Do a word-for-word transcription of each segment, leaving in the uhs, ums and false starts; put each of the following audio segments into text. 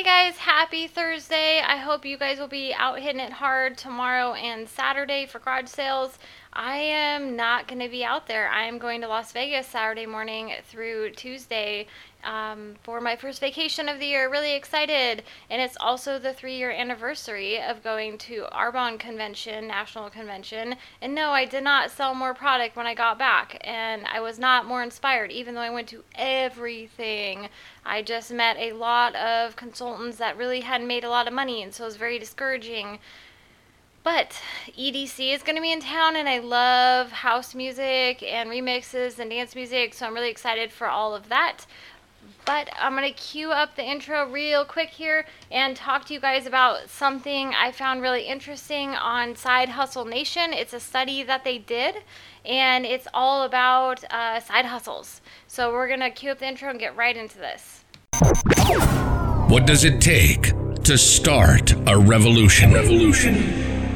Hey guys, happy Thursday. I hope you guys will be out hitting it hard tomorrow and Saturday for garage sales. I am not going to be out there. I am going to Las Vegas Saturday morning through Tuesday um, for my first vacation of the year. Really excited. And it's also the three-year anniversary of going to Arbonne Convention, National Convention. And no, I did not sell more product when I got back. And I was not more inspired, even though I went to everything. I just met a lot of consultants that really hadn't made a lot of money, and so it was very discouraging. But E D C is going to be in town, and I love house music and remixes and dance music, so I'm really excited for all of that. But I'm going to cue up the intro real quick here and talk to you guys about something I found really interesting on Side Hustle Nation. It's a study that they did, and it's all about uh, side hustles. So we're going to cue up the intro and get right into this. What does it take to start a revolution? Revolution.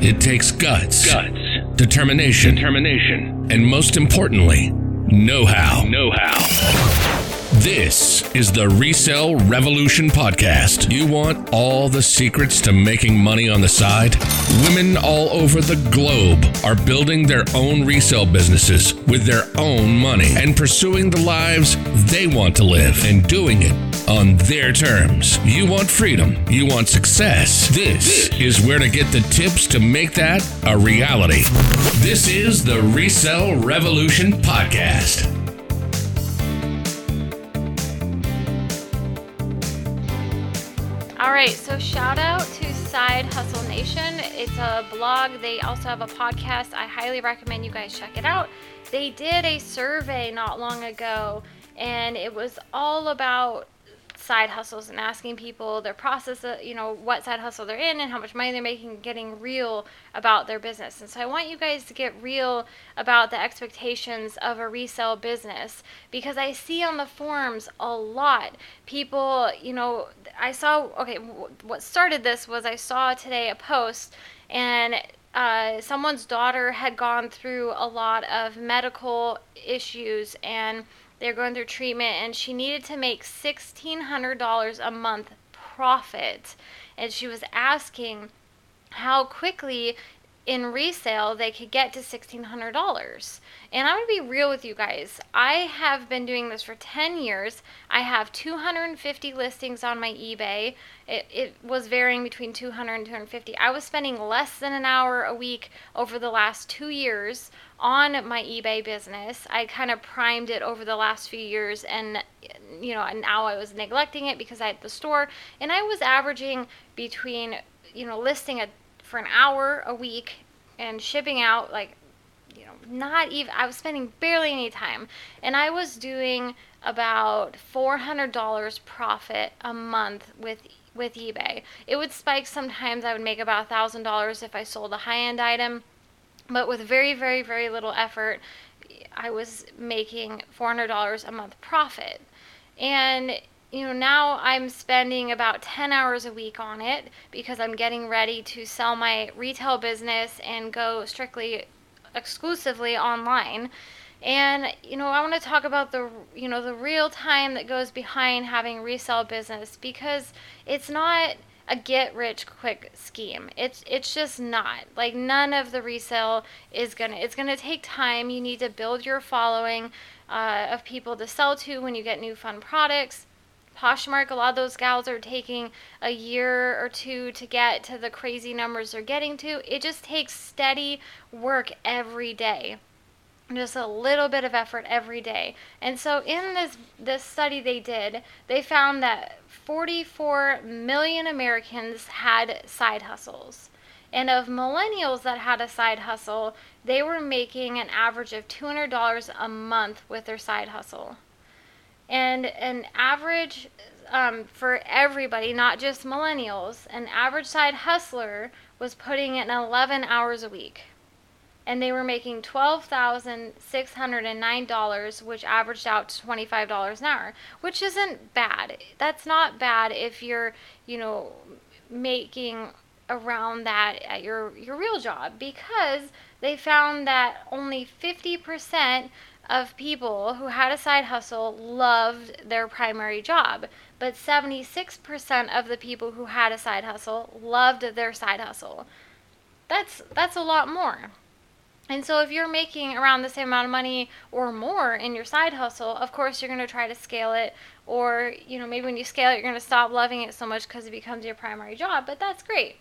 It takes guts, guts, determination, determination, and most importantly, know-how. Know-how. This is the Resell Revolution Podcast. You want all the secrets to making money on the side? Women all over the globe are building their own resale businesses with their own money and pursuing the lives they want to live and doing it on their terms. You want freedom. You want success. This is where to get the tips to make that a reality. This is the Resell Revolution Podcast. All right, so shout out to Side Hustle Nation. It's a blog. They also have a podcast. I highly recommend you guys check it out. They did a survey not long ago, and it was all about side hustles and asking people their process, of, you know, what side hustle they're in and how much money they're making, getting real about their business. And so I want you guys to get real about the expectations of a resale business, because I see on the forums a lot people, you know, I saw, okay, what started this was I saw today a post, and uh, someone's daughter had gone through a lot of medical issues, and they're going through treatment, and she needed to make sixteen hundred dollars a month profit. And she was asking how quickly in resale they could get to sixteen hundred dollars. And I'm going to be real with you guys. I have been doing this for ten years. I have two hundred fifty listings on my eBay. It, it was varying between two hundred and two hundred fifty. I was spending less than an hour a week over the last two years on my eBay business. I kind of primed it over the last few years, and you know, now I was neglecting it because I had the store, and I was averaging between, you know, listing a for an hour a week and shipping out, like, you know, not even, I was spending barely any time, and I was doing about four hundred dollars profit a month with with eBay. It would spike sometimes. I would make about one thousand dollars if I sold a high-end item, but with very, very, very little effort, I was making four hundred dollars a month profit. And you know, now I'm spending about ten hours a week on it because I'm getting ready to sell my retail business and go strictly, exclusively online. And, you know, I want to talk about the, you know, the real time that goes behind having a resale business, because it's not a get rich quick scheme. It's it's just not. Like, none of the resale is gonna, it's gonna take time. You need to build your following uh, of people to sell to when you get new fun products. Poshmark, a lot of those gals are taking a year or two to get to the crazy numbers they're getting to. It just takes steady work every day, just a little bit of effort every day. And so in this this study they did, they found that forty-four million Americans had side hustles. And of millennials that had a side hustle, they were making an average of two hundred dollars a month with their side hustle. And an average, um, for everybody, not just millennials, an average side hustler was putting in eleven hours a week. And they were making twelve thousand six hundred nine dollars, which averaged out to twenty-five dollars an hour, which isn't bad. That's not bad if you're, you know, making around that at your, your real job, because they found that only fifty percent of people who had a side hustle loved their primary job. but seventy-six percent of the people who had a side hustle loved their side hustle. That's that's a lot more. And so if you're making around the same amount of money or more in your side hustle, of course you're going to try to scale it, or, you know, maybe when you scale it, you're going to stop loving it so much because it becomes your primary job, but that's great.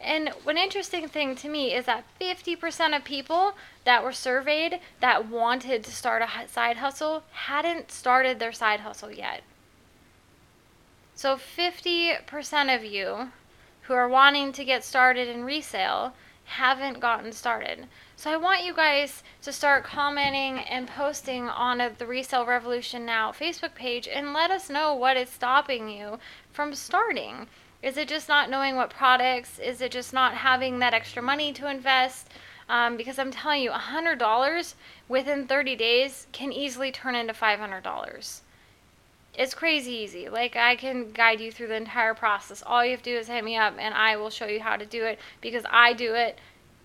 And one interesting thing to me is that fifty percent of people that were surveyed that wanted to start a side hustle hadn't started their side hustle yet. So fifty percent of you who are wanting to get started in resale haven't gotten started. So I want you guys to start commenting and posting on a, the Resale Revolution Now Facebook page, and let us know what is stopping you from starting. Is it just not knowing what products? Is it just not having that extra money to invest? Um, because I'm telling you, one hundred dollars within thirty days can easily turn into five hundred dollars. It's crazy easy. Like, I can guide you through the entire process. All you have to do is hit me up and I will show you how to do it, because I do it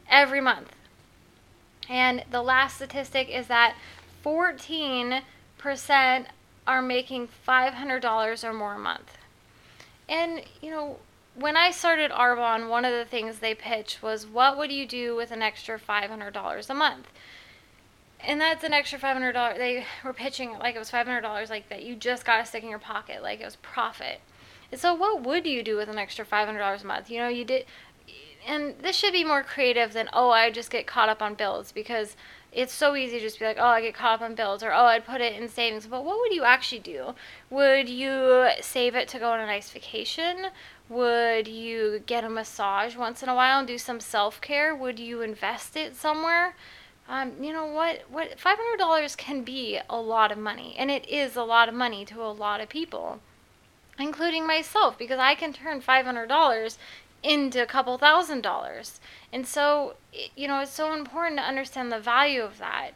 every month. And the last statistic is that fourteen percent are making five hundred dollars or more a month. And, you know, when I started Arbonne, one of the things they pitched was, what would you do with an extra five hundred dollars a month? And that's an extra five hundred dollars. They were pitching it like it was five hundred dollars, like that you just got to stick in your pocket, like it was profit. And so what would you do with an extra five hundred dollars a month? You know, you did, and this should be more creative than, oh, I just get caught up on bills, because it's so easy to just be like, oh, I get caught up on bills, or, oh, I'd put it in savings. But what would you actually do? Would you save it to go on a nice vacation? Would you get a massage once in a while and do some self-care? Would you invest it somewhere? Um, you know what, what five hundred dollars can be a lot of money, and it is a lot of money to a lot of people, including myself, because I can turn five hundred dollars into a couple thousand dollars. And so, you know, it's so important to understand the value of that.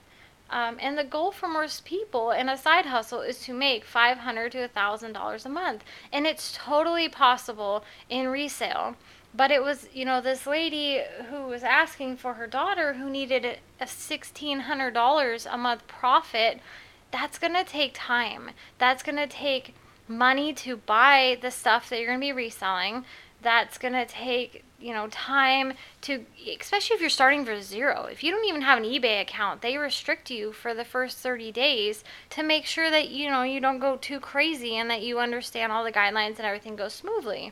Um, and the goal for most people in a side hustle is to make five hundred dollars to one thousand dollars a month. And it's totally possible in resale. But it was, you know, this lady who was asking for her daughter who needed a one thousand six hundred dollars a month profit. That's going to take time. That's going to take money to buy the stuff that you're going to be reselling. That's going to take, you know, time to, especially if you're starting from zero. If you don't even have an eBay account, they restrict you for the first thirty days to make sure that, you know, you don't go too crazy and that you understand all the guidelines and everything goes smoothly.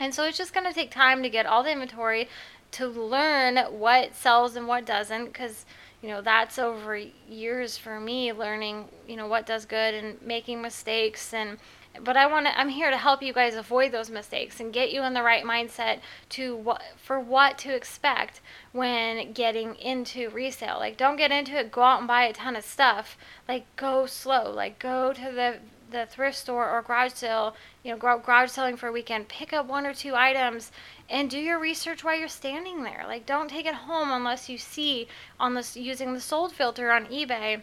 And so it's just going to take time to get all the inventory, to learn what sells and what doesn't, because, you know, that's over years for me learning, you know, what does good and making mistakes. And but I want to, I'm here to help you guys avoid those mistakes and get you in the right mindset to what, for what to expect when getting into resale. Like, don't get into it, go out and buy a ton of stuff. Like, go slow. Like, go to the the thrift store or garage sale, you know, garage selling for a weekend, pick up one or two items and do your research while you're standing there. Like, don't take it home unless you see on this, using the sold filter on eBay,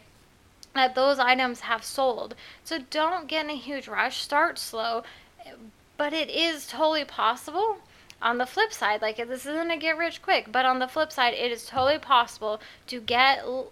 that those items have sold. So don't get in a huge rush, start slow, but it is totally possible. On the flip side, like, this isn't a get rich quick, but on the flip side, it is totally possible to get l-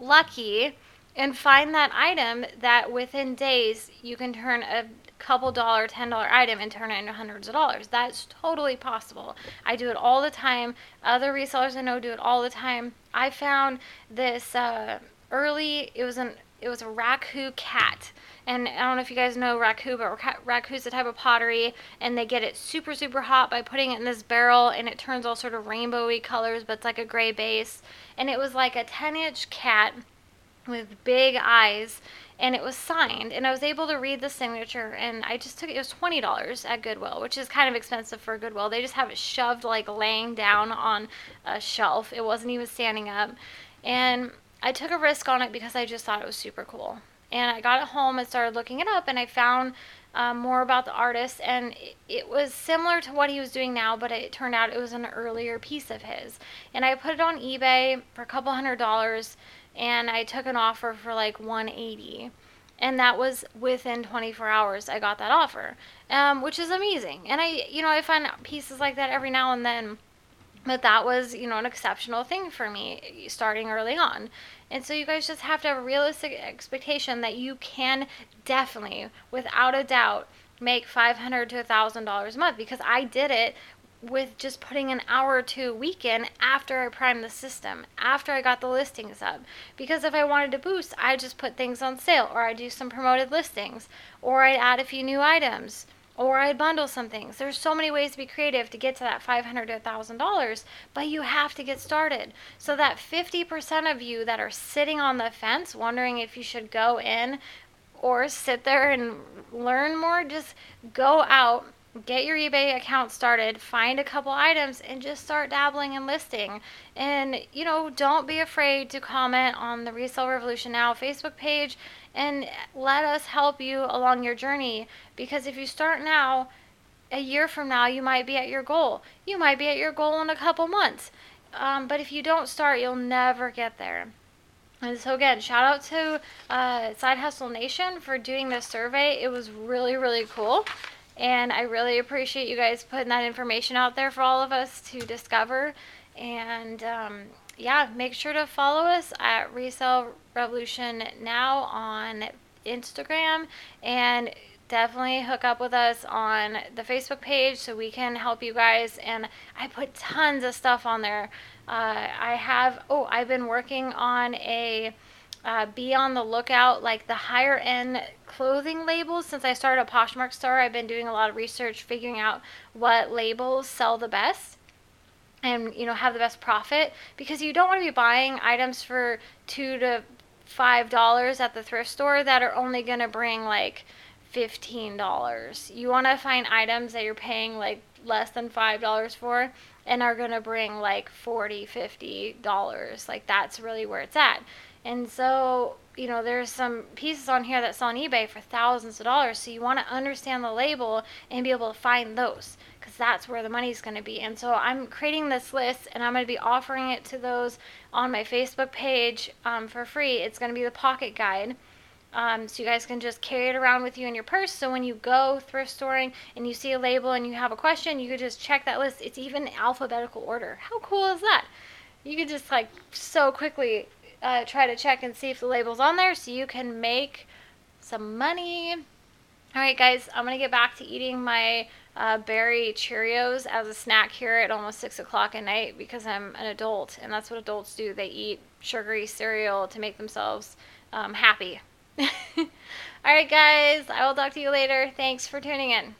lucky and find that item that within days you can turn a couple dollar, ten dollar item and turn it into hundreds of dollars. That's totally possible. I do it all the time. Other resellers I know do it all the time. I found this uh, early, it was an it was a Raku cat. And I don't know if you guys know Raku, but Raku's a type of pottery, and they get it super, super hot by putting it in this barrel, and it turns all sort of rainbowy colors, but it's like a gray base. And it was like a ten-inch cat with big eyes, and it was signed, and I was able to read the signature, and I just took it. It was twenty dollars at Goodwill, which is kind of expensive for Goodwill. They just have it shoved, like, laying down on a shelf. It wasn't even standing up, and I took a risk on it because I just thought it was super cool. And I got it home and started looking it up, and I found um, more about the artist, and it, it was similar to what he was doing now, but it turned out it was an earlier piece of his. And I put it on eBay for a couple hundred dollars, and I took an offer for like one hundred eighty dollars, and that was within twenty-four hours I got that offer, um, which is amazing. And I, you know, I find pieces like that every now and then, But that was, you know, an exceptional thing for me starting early on. And so you guys just have to have a realistic expectation that you can definitely, without a doubt, make five hundred dollars to one thousand dollars a month, because I did it with just putting an hour or two a weekend after I primed the system, after I got the listings up. Because if I wanted to boost, I just put things on sale, or I'd do some promoted listings, or I'd add a few new items, or I'd bundle some things. There's so many ways to be creative to get to that five hundred dollars to one thousand dollars, but you have to get started. So that fifty percent of you that are sitting on the fence wondering if you should go in or sit there and learn more, just go out, get your eBay account started, find a couple items, and just start dabbling and listing. And, you know, don't be afraid to comment on the Resale Revolution Now Facebook page, and let us help you along your journey. Because if you start now, a year from now, you might be at your goal. You might be at your goal in a couple months. Um, but if you don't start, you'll never get there. And so again, shout out to uh, Side Hustle Nation for doing this survey. It was really, really cool. And I really appreciate you guys putting that information out there for all of us to discover. And um, yeah, make sure to follow us at Resale Revolution Now on Instagram, and definitely hook up with us on the Facebook page so we can help you guys. And I put tons of stuff on there. Uh, I have, oh, I've been working on a... Uh, be on the lookout, like the higher end clothing labels. Since I started a Poshmark store, I've been doing a lot of research, figuring out what labels sell the best and, you know, have the best profit, because you don't want to be buying items for two to five dollars at the thrift store that are only going to bring like fifteen dollars. You want to find items that you're paying like less than five dollars for and are going to bring like forty, fifty dollars. Like, that's really where it's at. And so, you know, there's some pieces on here that sell on eBay for thousands of dollars. So you want to understand the label and be able to find those, because that's where the money's going to be. And so I'm creating this list, and I'm going to be offering it to those on my Facebook page um, for free. It's going to be the pocket guide. Um, so you guys can just carry it around with you in your purse. So when you go thrift storing and you see a label and you have a question, you could just check that list. It's even alphabetical order. How cool is that? You could just like so quickly... Uh, try to check and see if the label's on there so you can make some money. All right, guys, I'm going to get back to eating my uh, berry Cheerios as a snack here at almost six o'clock at night, because I'm an adult, and that's what adults do. They eat sugary cereal to make themselves um, happy. All right, guys, I will talk to you later. Thanks for tuning in.